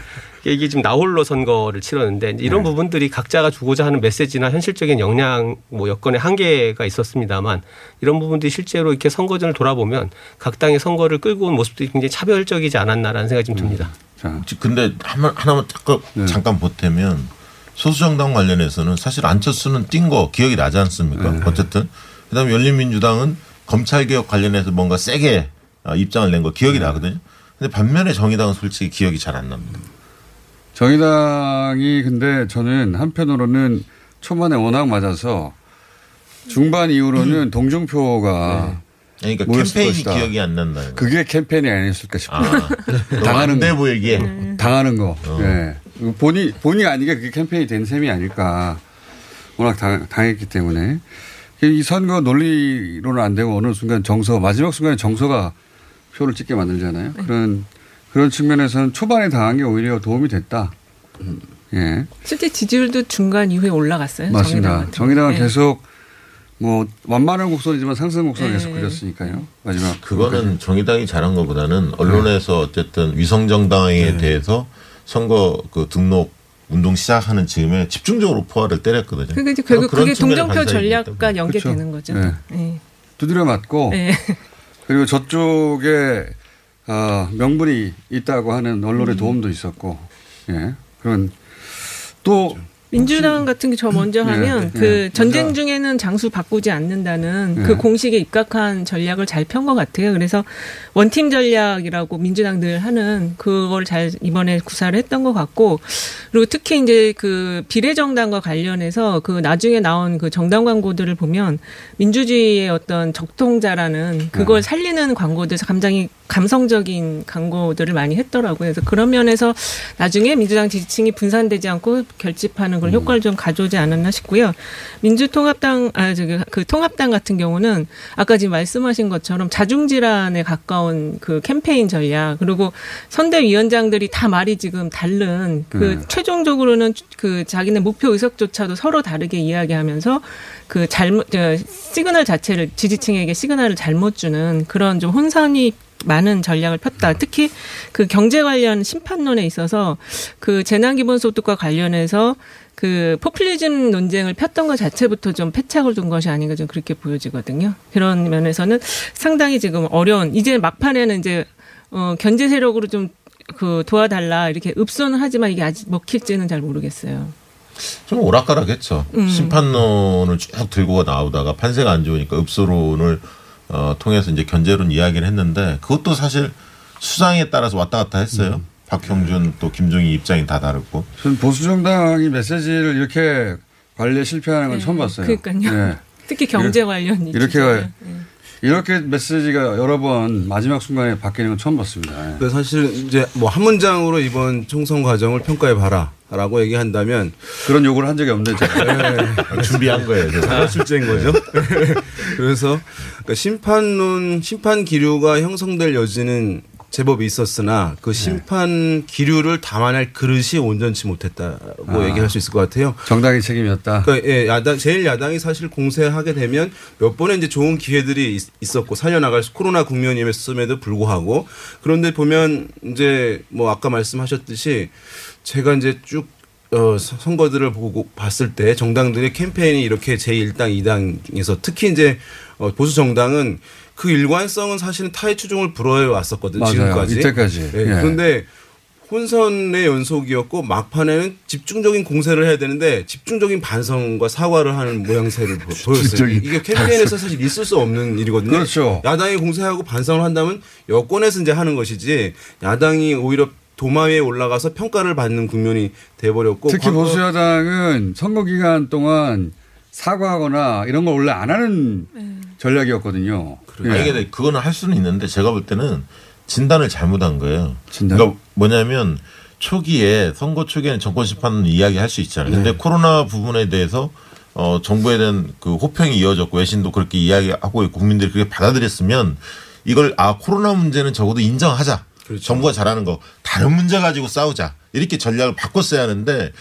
이게 지금 나홀로 선거를 치렀는데 이런 네. 부분들이 각자가 주고자 하는 메시지나 현실적인 역량 뭐 여건의 한계가 있었습니다만 이런 부분들이 실제로 이렇게 선거전을 돌아보면 각 당의 선거를 끌고 온 모습들이 굉장히 차별적이지 않았나라는 생각이 좀 듭니다. 음. 자, 근데 하나, 하나만 잠깐, 네. 잠깐 보태면. 소수정당 관련해서는 사실 안철수는 뛴 거 기억이 나지 않습니까? 네. 어쨌든. 그다음에 열린민주당은 검찰개혁 관련해서 뭔가 세게 입장을 낸 거 기억이 네. 나거든요. 근데 반면에 정의당은 솔직히 기억이 잘 안 납니다. 정의당이 근데 저는 한편으로는 초반에 워낙 맞아서 중반 이후로는 음. 동정표가 네. 그러니까 캠페인이 것이다. 기억이 안 난다는 그게 거예요. 그게 캠페인이 아니었을까 싶어요. 아, 당하는 거. 보이기에. 네. 당하는 거. 어. 네. 본의, 본의 아니게 그게 캠페인이 된 셈이 아닐까. 워낙 당, 당했기 때문에. 이 선거 논리로는 안 되고 어느 순간 정서, 마지막 순간에 정서가 표를 찍게 만들잖아요. 네. 그런, 그런 측면에서는 초반에 당한 게 오히려 도움이 됐다. 음. 예. 실제 지지율도 중간 이후에 올라갔어요. 맞습니다. 정의당 정의당은 네. 계속 뭐 완만한 곡선이지만 상승 곡선을 계속 그렸으니까요. 마지막 그거는 그러니까. 정의당이 잘한 것보다는 언론에서 어쨌든 위성정당에 네. 대해서 선거 그 등록 운동 시작하는 즈음에 집중적으로 포화를 때렸거든요. 그게 이제 결국 그게 동정표 전략과 연계되는 그렇죠. 거죠. 네. 네. 두드려 맞고 네. 그리고 저쪽에 어, 명분이 있다고 하는 언론의 음. 도움도 있었고 예. 그런 또 그렇죠. 민주당 같은 게 저 먼저 하면 네, 네, 그 네, 전쟁 맞아. 중에는 장수 바꾸지 않는다는 네. 그 공식에 입각한 전략을 잘 편 것 같아요. 그래서 원팀 전략이라고 민주당 늘 하는 그걸 잘 이번에 구사를 했던 것 같고, 그리고 특히 이제 그 비례정당과 관련해서 그 나중에 나온 그 정당 광고들을 보면 민주주의의 어떤 적통자라는 그걸 살리는 광고들, 감장이 감성적인 광고들을 많이 했더라고요. 그래서 그런 면에서 나중에 민주당 지지층이 분산되지 않고 결집하는 그런 효과를 좀 가져오지 않았나 싶고요. 민주통합당, 아, 저기, 그 통합당 같은 경우는 아까 지금 말씀하신 것처럼 자중질환에 가까운 그 캠페인 전략, 그리고 선대위원장들이 다 말이 지금 다른, 그 음. 최종적으로는 그 자기네 목표 의석조차도 서로 다르게 이야기하면서 그 잘못, 시그널 자체를, 지지층에게 시그널을 잘못 주는 그런 좀 혼선이 많은 전략을 폈다. 특히 그 경제 관련 심판론에 있어서 그 재난기본소득과 관련해서 그 포퓰리즘 논쟁을 폈던 것 자체부터 좀 패착을 둔 것이 아닌가 좀 그렇게 보여지거든요. 그런 면에서는 상당히 지금 어려운, 이제 막판에는 이제 어 견제 세력으로 좀 그 도와달라 이렇게 읍소는 하지만 이게 아직 먹힐지는 잘 모르겠어요. 좀 오락가락했죠. 음. 심판론을 쭉 들고 나오다가 판세가 안 좋으니까 읍소론을 어, 통해서 이제 견제론 이야기를 했는데, 그것도 사실 수상에 따라서 왔다 갔다 했어요. 음. 박형준 또 김종인 입장이 다 다르고. 저는 보수정당이 메시지를 이렇게 관리에 실패하는 건 네. 처음 봤어요. 그러니까요. 네. 특히 경제 관련이. 이렇게, 이렇게, 네. 이렇게 메시지가 여러 번 마지막 순간에 바뀌는 건 처음 봤습니다. 네. 그러니까 사실 이제 뭐 한 문장으로 이번 총선 과정을 평가해봐라. 라고 얘기한다면 그런 요구를 한 적이 없는데 제가 네. 준비한 거예요. 제가 출제인 거죠. 그래서 그러니까 심판론 심판 기류가 형성될 여지는 제법 있었으나 그 심판 기류를 담아낼 그릇이 온전치 못했다고 아, 얘기할 수 있을 것 같아요. 정당의 책임이었다. 그러니까 예, 야당, 제일 야당이 사실 공세하게 되면 몇 번의 이제 좋은 기회들이 있, 있었고 살려나갈 코로나 국면임에도 불구하고, 그런데 보면 이제 뭐 아까 말씀하셨듯이 제가 이제 쭉 어, 선거들을 보고 봤을 때 정당들의 캠페인이 이렇게 제일 당, 이 당에서 특히 이제 어, 보수 정당은 그 일관성은 사실은 타의 추종을 불허해 왔었거든요. 지금까지. 이때까지. 네. 예. 그런데 혼선의 연속이었고 막판에는 집중적인 공세를 해야 되는데 집중적인 반성과 사과를 하는 모양새를 보였어요. 이게 캠페인에서 사실 있을 수 없는 일이거든요. 그렇죠. 야당이 공세하고 반성을 한다면 여권에서 이제 하는 것이지, 야당이 오히려 도마 위에 올라가서 평가를 받는 국면이 돼버렸고, 특히 보수 여당은 선거 기간 동안 사과하거나 이런 걸 원래 안 하는 네. 전략이었거든요. 그러니까 예. 그거는 할 수는 있는데 제가 볼 때는 진단을 잘못한 거예요. 진단? 그러니까 뭐냐면 초기에 선거 초기에는 정권 심판 이야기 할 수 있잖아요. 그런데 네. 코로나 부분에 대해서 어, 정부에 대한 그 호평이 이어졌고 외신도 그렇게 이야기하고 국민들이 그렇게 받아들였으면 이걸 아 코로나 문제는 적어도 인정하자. 그렇죠. 정부가 잘하는 거 다른 문제 가지고 싸우자 이렇게 전략을 바꿨어야 하는데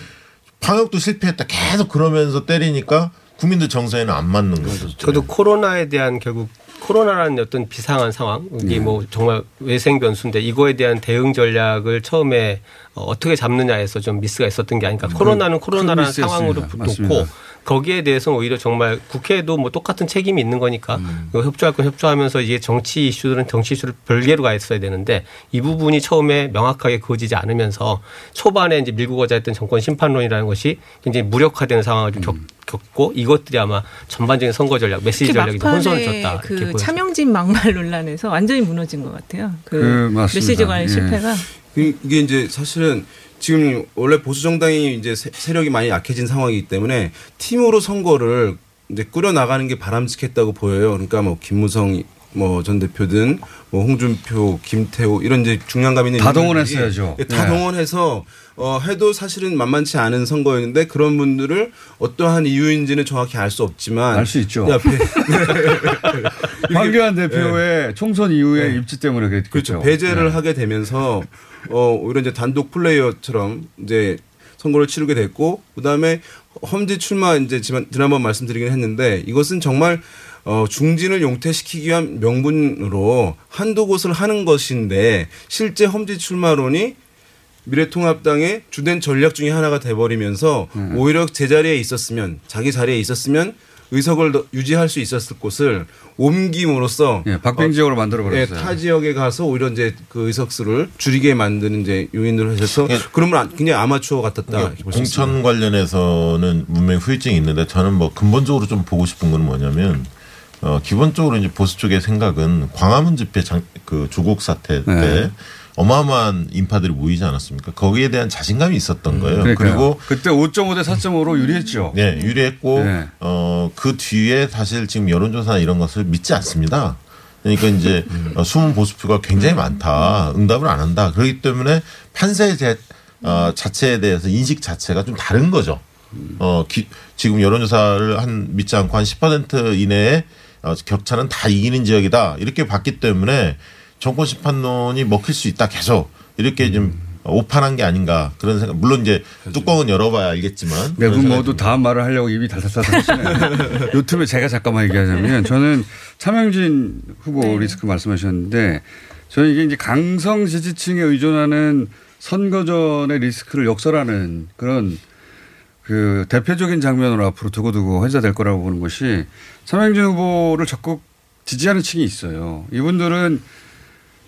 방역도 실패했다 계속 그러면서 때리니까 국민들 정서에는 안 맞는 거죠. 저도 코로나에 대한 결국 코로나라는 어떤 비상한 상황, 이게 뭐 정말 외생 변수인데 이거에 대한 대응 전략을 처음에 어떻게 잡느냐에서 좀 미스가 있었던 게 아닌가. 코로나는 코로나라는 상황으로 놓고 거기에 대해서는 오히려 정말 국회에도 뭐 똑같은 책임이 있는 거니까 음. 협조할 건 협조하면서 이제 정치 이슈들은 정치 이슈를 별개로 가 있어야 되는데 이 부분이 처음에 명확하게 그어지지 않으면서 초반에 이제 밀고가자 했던 정권 심판론이라는 것이 굉장히 무력화되는 상황을 좀 겪, 음. 겪고 이것들이 아마 전반적인 선거 전략, 메시지 전략이 혼선해졌다. 그 차명진 막말 논란에서 완전히 무너진 것 같아요. 그, 그 메시지 관련 예. 실패가. 이게 이제 사실은 지금 원래 보수 정당이 이제 세력이 많이 약해진 상황이기 때문에 팀으로 선거를 이제 꾸려 나가는 게 바람직했다고 보여요. 그러니까 뭐 김무성 뭐 전 대표든 뭐 홍준표, 김태호 이런 이제 중량감 있는 다 동원했어야죠. 다 네. 동원해서 어 해도 사실은 만만치 않은 선거였는데 그런 분들을 어떠한 이유인지는 정확히 알 수 없지만 알 수 있죠. 황교안 대표의 네. 총선 이후의 네. 입지 때문에 그랬죠. 그렇죠. 배제를 네. 하게 되면서 어 오히려 이제 단독 플레이어처럼 이제 선거를 치르게 됐고, 그다음에 험지 출마 이제 지난번 말씀드리긴 했는데 이것은 정말 어, 중진을 용퇴시키기 위한 명분으로 한두 곳을 하는 것인데 실제 험지 출마론이 미래통합당의 주된 전략 중에 하나가 돼버리면서 음. 오히려 제자리에 있었으면 자기 자리에 있었으면 의석을 유지할 수 있었을 곳을 옮김으로써 예, 박빙 지역으로 어, 만들어 버렸어요. 예, 타 지역에 가서 오히려 이제 그 의석수를 줄이게 만드는 이제 요인으로 해서 예. 그러면 굉장히 아마추어 같았다. 예, 공천 관련해서는 문명 후유증이 있는데 저는 뭐 근본적으로 좀 보고 싶은 건 뭐냐면 어, 기본적으로 이제 보수 쪽의 생각은 광화문 집회 장, 그 조국 사태 때 예. 어마어마한 인파들이 모이지 않았습니까? 거기에 대한 자신감이 있었던 거예요. 그러니까요. 그리고 그때 오점오 대 사점오로 유리했죠. 네, 유리했고 네. 어, 그 뒤에 사실 지금 여론조사나 이런 것을 믿지 않습니다. 그러니까 이제 어, 숨은 보수표가 굉장히 많다. 응답을 안 한다. 그렇기 때문에 판세 제, 어, 자체에 대해서 인식 자체가 좀 다른 거죠. 어, 기, 지금 여론조사를 한 믿지 않고 한 십 퍼센트 이내에 어, 격차는 다 이기는 지역이다. 이렇게 봤기 때문에 정권 심판론이 먹힐 수 있다 계속 이렇게 좀 오판한 게 아닌가 그런 생각. 물론 이제 뚜껑은 열어봐야 알겠지만. 네, 분 모두 다 말을 하려고 입이 달살살 하시네요. 요 틈에 제가 잠깐만 얘기하자면 저는 차명진 후보 리스크 말씀하셨는데 저는 이게 이제 강성 지지층에 의존하는 선거전의 리스크를 역설하는 그런 그 대표적인 장면으로 앞으로 두고두고 회자될 거라고 보는 것이 차명진 후보를 적극 지지하는 층이 있어요. 이분들은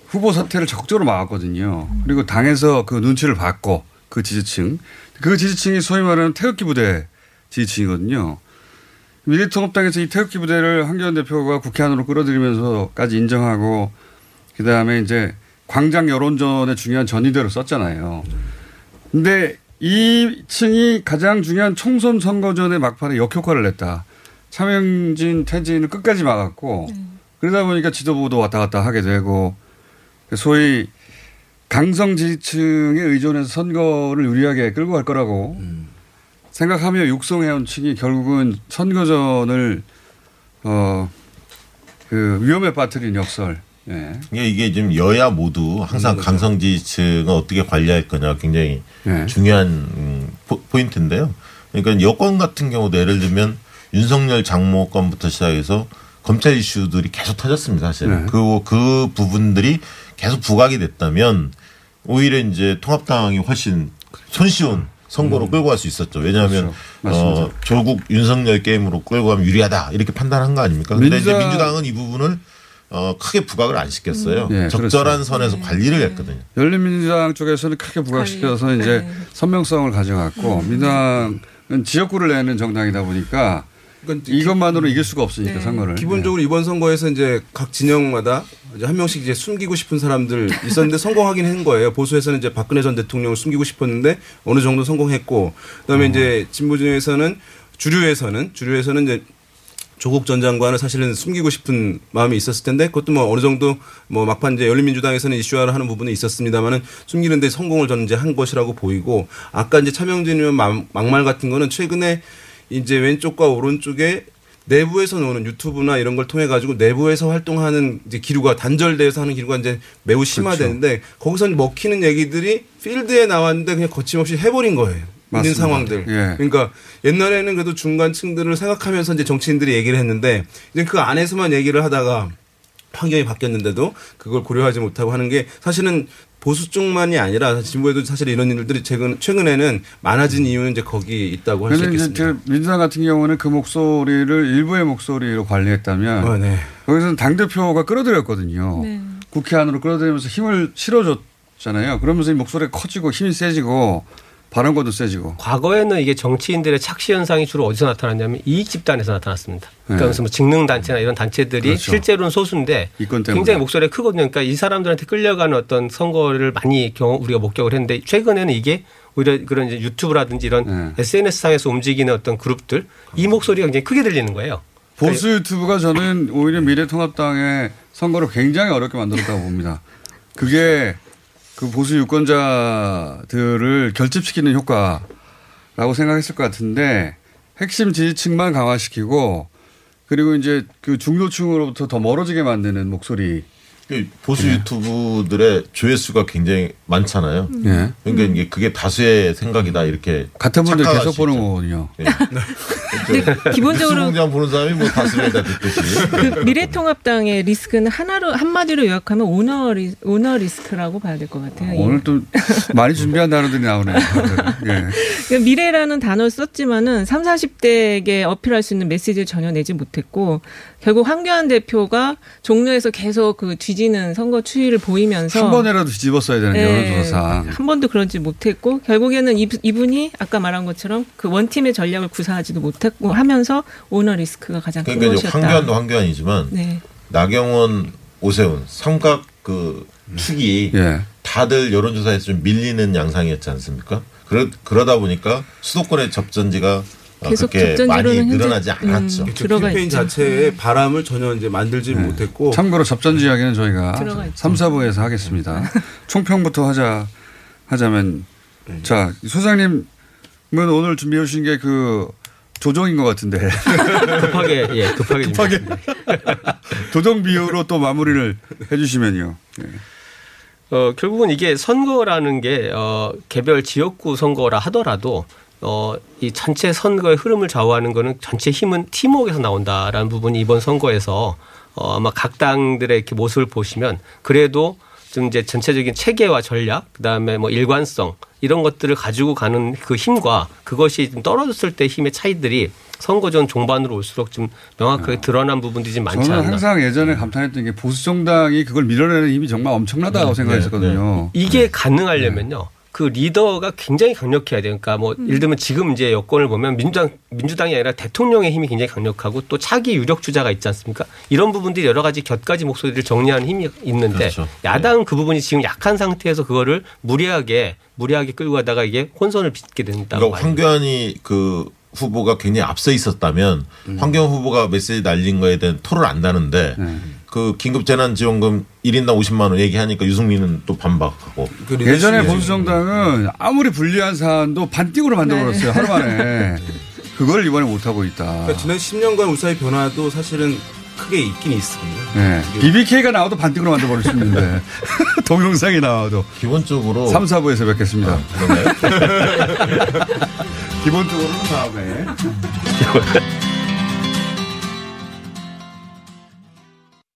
후보 사태를 적극적으로 막았거든요. 그리고 당에서 그 눈치를 봤고 그 지지층. 그 지지층이 소위 말하는 태극기 부대 지지층이거든요. 미래통합당에서 이 태극기 부대를 황교안 대표가 국회 안으로 끌어들이면서까지 인정하고 그다음에 이제 광장 여론전의 중요한 전위대로 썼잖아요. 그런데 이 층이 가장 중요한 총선 선거전의 막판에 역효과를 냈다. 차명진 퇴진을 끝까지 막았고 그러다 보니까 지도부도 왔다 갔다 하게 되고 소위 강성 지지층에 의존해서 선거를 유리하게 끌고 갈 거라고 음. 생각하며 육성해온 층이 결국은 선거전을 어, 그 위험에 빠뜨린 역설. 예. 이게 지금 여야 모두 항상 강성 지지층을 어떻게 관리할 거냐 굉장히 예. 중요한 포인트인데요. 그러니까 여권 같은 경우도 예를 들면 윤석열 장모 건부터 시작해서 검찰 이슈들이 계속 터졌습니다. 사실. 네. 그리고 그 부분들이 계속 부각이 됐다면 오히려 이제 통합당이 훨씬 손쉬운 선거로 음. 끌고 갈 수 있었죠. 왜냐하면 그렇죠. 어, 조국 윤석열 게임으로 끌고 가면 유리하다 이렇게 판단한 거 아닙니까? 그런데 민주당. 이제 민주당은 이 부분을 어, 크게 부각을 안 시켰어요. 네, 적절한 그렇죠. 선에서 네. 관리를 했거든요. 열린민주당 쪽에서는 크게 부각시켜서 네. 이제 선명성을 가져갔고 네. 민주당은 지역구를 내는 정당이다 보니까 그러니까 이것만으로 이길 수가 없으니까 네. 선거를. 기본적으로 네. 이번 선거에서 이제 각 진영마다 이제 한 명씩 이제 숨기고 싶은 사람들 있었는데 성공하긴 한 거예요. 보수에서는 이제 박근혜 전 대통령을 숨기고 싶었는데 어느 정도 성공했고, 그다음에 어. 이제 진보 진영에서는 주류에서는 주류에서는 이제 조국 전 장관을 사실은 숨기고 싶은 마음이 있었을 텐데 그것도 뭐 어느 정도 뭐 막판 이제 열린민주당에서는 이슈화를 하는 부분이 있었습니다만은 숨기는데 성공을 저는 이제 한 것이라고 보이고 아까 이제 차명진 의원 막말 같은 거는 최근에. 이제 왼쪽과 오른쪽에 내부에서 노는 유튜브나 이런 걸 통해 가지고 내부에서 활동하는 이제 기류가 단절돼서 하는 기류가 이제 매우 심화되는데 그렇죠. 거기서 먹히는 얘기들이 필드에 나왔는데 그냥 거침없이 해버린 거예요. 맞습니다. 있는 상황들. 예. 그러니까 옛날에는 그래도 중간층들을 생각하면서 이제 정치인들이 얘기를 했는데 이제 그 안에서만 얘기를 하다가 환경이 바뀌었는데도 그걸 고려하지 못하고 하는 게 사실은 보수 쪽만이 아니라 진보에도 사실 이런 일들이 최근, 최근에는 많아진 이유는 이제 거기 있다고 할 수 있겠습니다. 민주당 같은 경우는 그 목소리를 일부의 목소리로 관리했다면 어, 네. 거기서는 당대표가 끌어들였거든요. 네. 국회 안으로 끌어들이면서 힘을 실어줬잖아요. 그러면서 이 목소리가 커지고 힘이 세지고 발언권도 세지고. 과거에는 이게 정치인들의 착시 현상이 주로 어디서 나타났냐면 이익 집단에서 나타났습니다. 그러니까 네. 무슨 뭐 직능단체나 이런 단체들이 그렇죠. 실제로는 소수인데 굉장히 목소리가 크거든요. 그러니까 이 사람들한테 끌려가는 어떤 선거를 많이 경험, 우리가 목격을 했는데 최근에는 이게 오히려 그런 이제 유튜브라든지 이런 네. 에스엔에스상에서 움직이는 어떤 그룹들 이 목소리가 굉장히 크게 들리는 거예요. 보수 유튜브가 저는 오히려 미래통합당의 선거를 굉장히 어렵게 만들었다고 봅니다. 그게 그 보수 유권자들을 결집시키는 효과라고 생각했을 것 같은데 핵심 지지층만 강화시키고 그리고 이제 그 중도층으로부터 더 멀어지게 만드는 목소리 보수 네. 유튜브들의 조회수가 굉장히 많잖아요. 네. 그러니까 이게 그게 다수의 생각이다 이렇게 같은 분들 계속 보는 거거든요. 네. 그러니까 기본적으로 뉴스 보는 사람이 뭐 다수에다 듣듯이. 그 미래통합당의 리스크는 하나로 한마디로 요약하면 오너, 리, 오너 리스크라고 봐야 될 것 같아요. 오늘 또 많이 준비한 단어들이 나오네요. 네. 그러니까 미래라는 단어를 썼지만은 삼사십 대에게 어필할 수 있는 메시지를 전혀 내지 못했고 결국 황교안 대표가 종로에서 계속 그 뒤지는 선거 추이를 보이면서 한 번이라도 뒤집었어야 되는 네, 여론조사 한 번도 그런지 못했고 결국에는 이분이 아까 말한 것처럼 그 원팀의 전략을 구사하지도 못했고 하면서 오너 리스크가 가장 큰 그러니까 것이었다. 황교안도 황교안이지만 네. 나경원, 오세훈 삼각 그 축이 네. 다들 여론조사에서 좀 밀리는 양상이었지 않습니까? 그러, 그러다 보니까 수도권의 접전지가 계속 많이 늘어나지 않았죠. 음, 들어가 캠페인 있죠. 자체에 음. 바람을 전혀 이제 만들지 네. 못했고. 참고로 접전지 이야기는 저희가 삼, 사부에서 하겠습니다. 총평부터 하자 하자면 네. 자 소장님은 오늘 준비해 주신 게 그 조정인 것 같은데 급하게 예 급하게 급하게 조정 비유로 또 마무리를 해주시면요. 네. 어 결국은 이게 선거라는 게 어, 개별 지역구 선거라 하더라도. 어, 이 전체 선거의 흐름을 좌우하는 거는 전체 힘은 팀워크에서 나온다라는 부분이 이번 선거에서 어, 아마 각 당들의 이렇게 모습을 보시면 그래도 좀 이제 전체적인 체계와 전략, 그 다음에 뭐 일관성 이런 것들을 가지고 가는 그 힘과 그것이 좀 떨어졌을 때 힘의 차이들이 선거전 종반으로 올수록 좀 명확하게 드러난 부분들이 좀 많지 않나. 저는 항상 예전에 감탄했던 게 보수 정당이 그걸 밀어내는 힘이 정말 엄청나다고 네, 생각했었거든요. 네, 네. 이게 네. 가능하려면요. 네. 그 리더가 굉장히 강력해야 돼요. 그러니까 뭐 음. 예를 들면 지금 이제 여권을 보면 민주당, 민주당이 아니라 대통령의 힘이 굉장히 강력하고 또 차기 유력 주자가 있지 않습니까? 이런 부분들이 여러 가지 곁가지 목소리를 정리하는 힘이 있는데 그렇죠. 야당은 네. 그 부분이 지금 약한 상태에서 그거를 무리하게 무리하게 끌고 가다가 이게 혼선을 빚게 된다고. 그러니까 황교안이 그 후보가 굉장히 앞서 있었다면 음. 황교안 후보가 메시지 날린 거에 대한 토를 안 다는데 음. 그 긴급재난지원금 일 인당 오십만 원 얘기하니까 유승민은 또 반박하고. 예전에 보수정당은 아무리 불리한 사안도 반띵으로 만들어버렸어요. 네. 하루 만에. 그걸 이번에 못하고 있다. 그러니까 지난 십 년간 우사의 변화도 사실은 크게 있긴 있습니다. 네. 비비케이가 나와도 반띵으로 만들어버릴 수 있는데 동영상이 나와도. 기본적으로. 삼, 사부에서 뵙겠습니다. 아, 기본적으로는 다음에.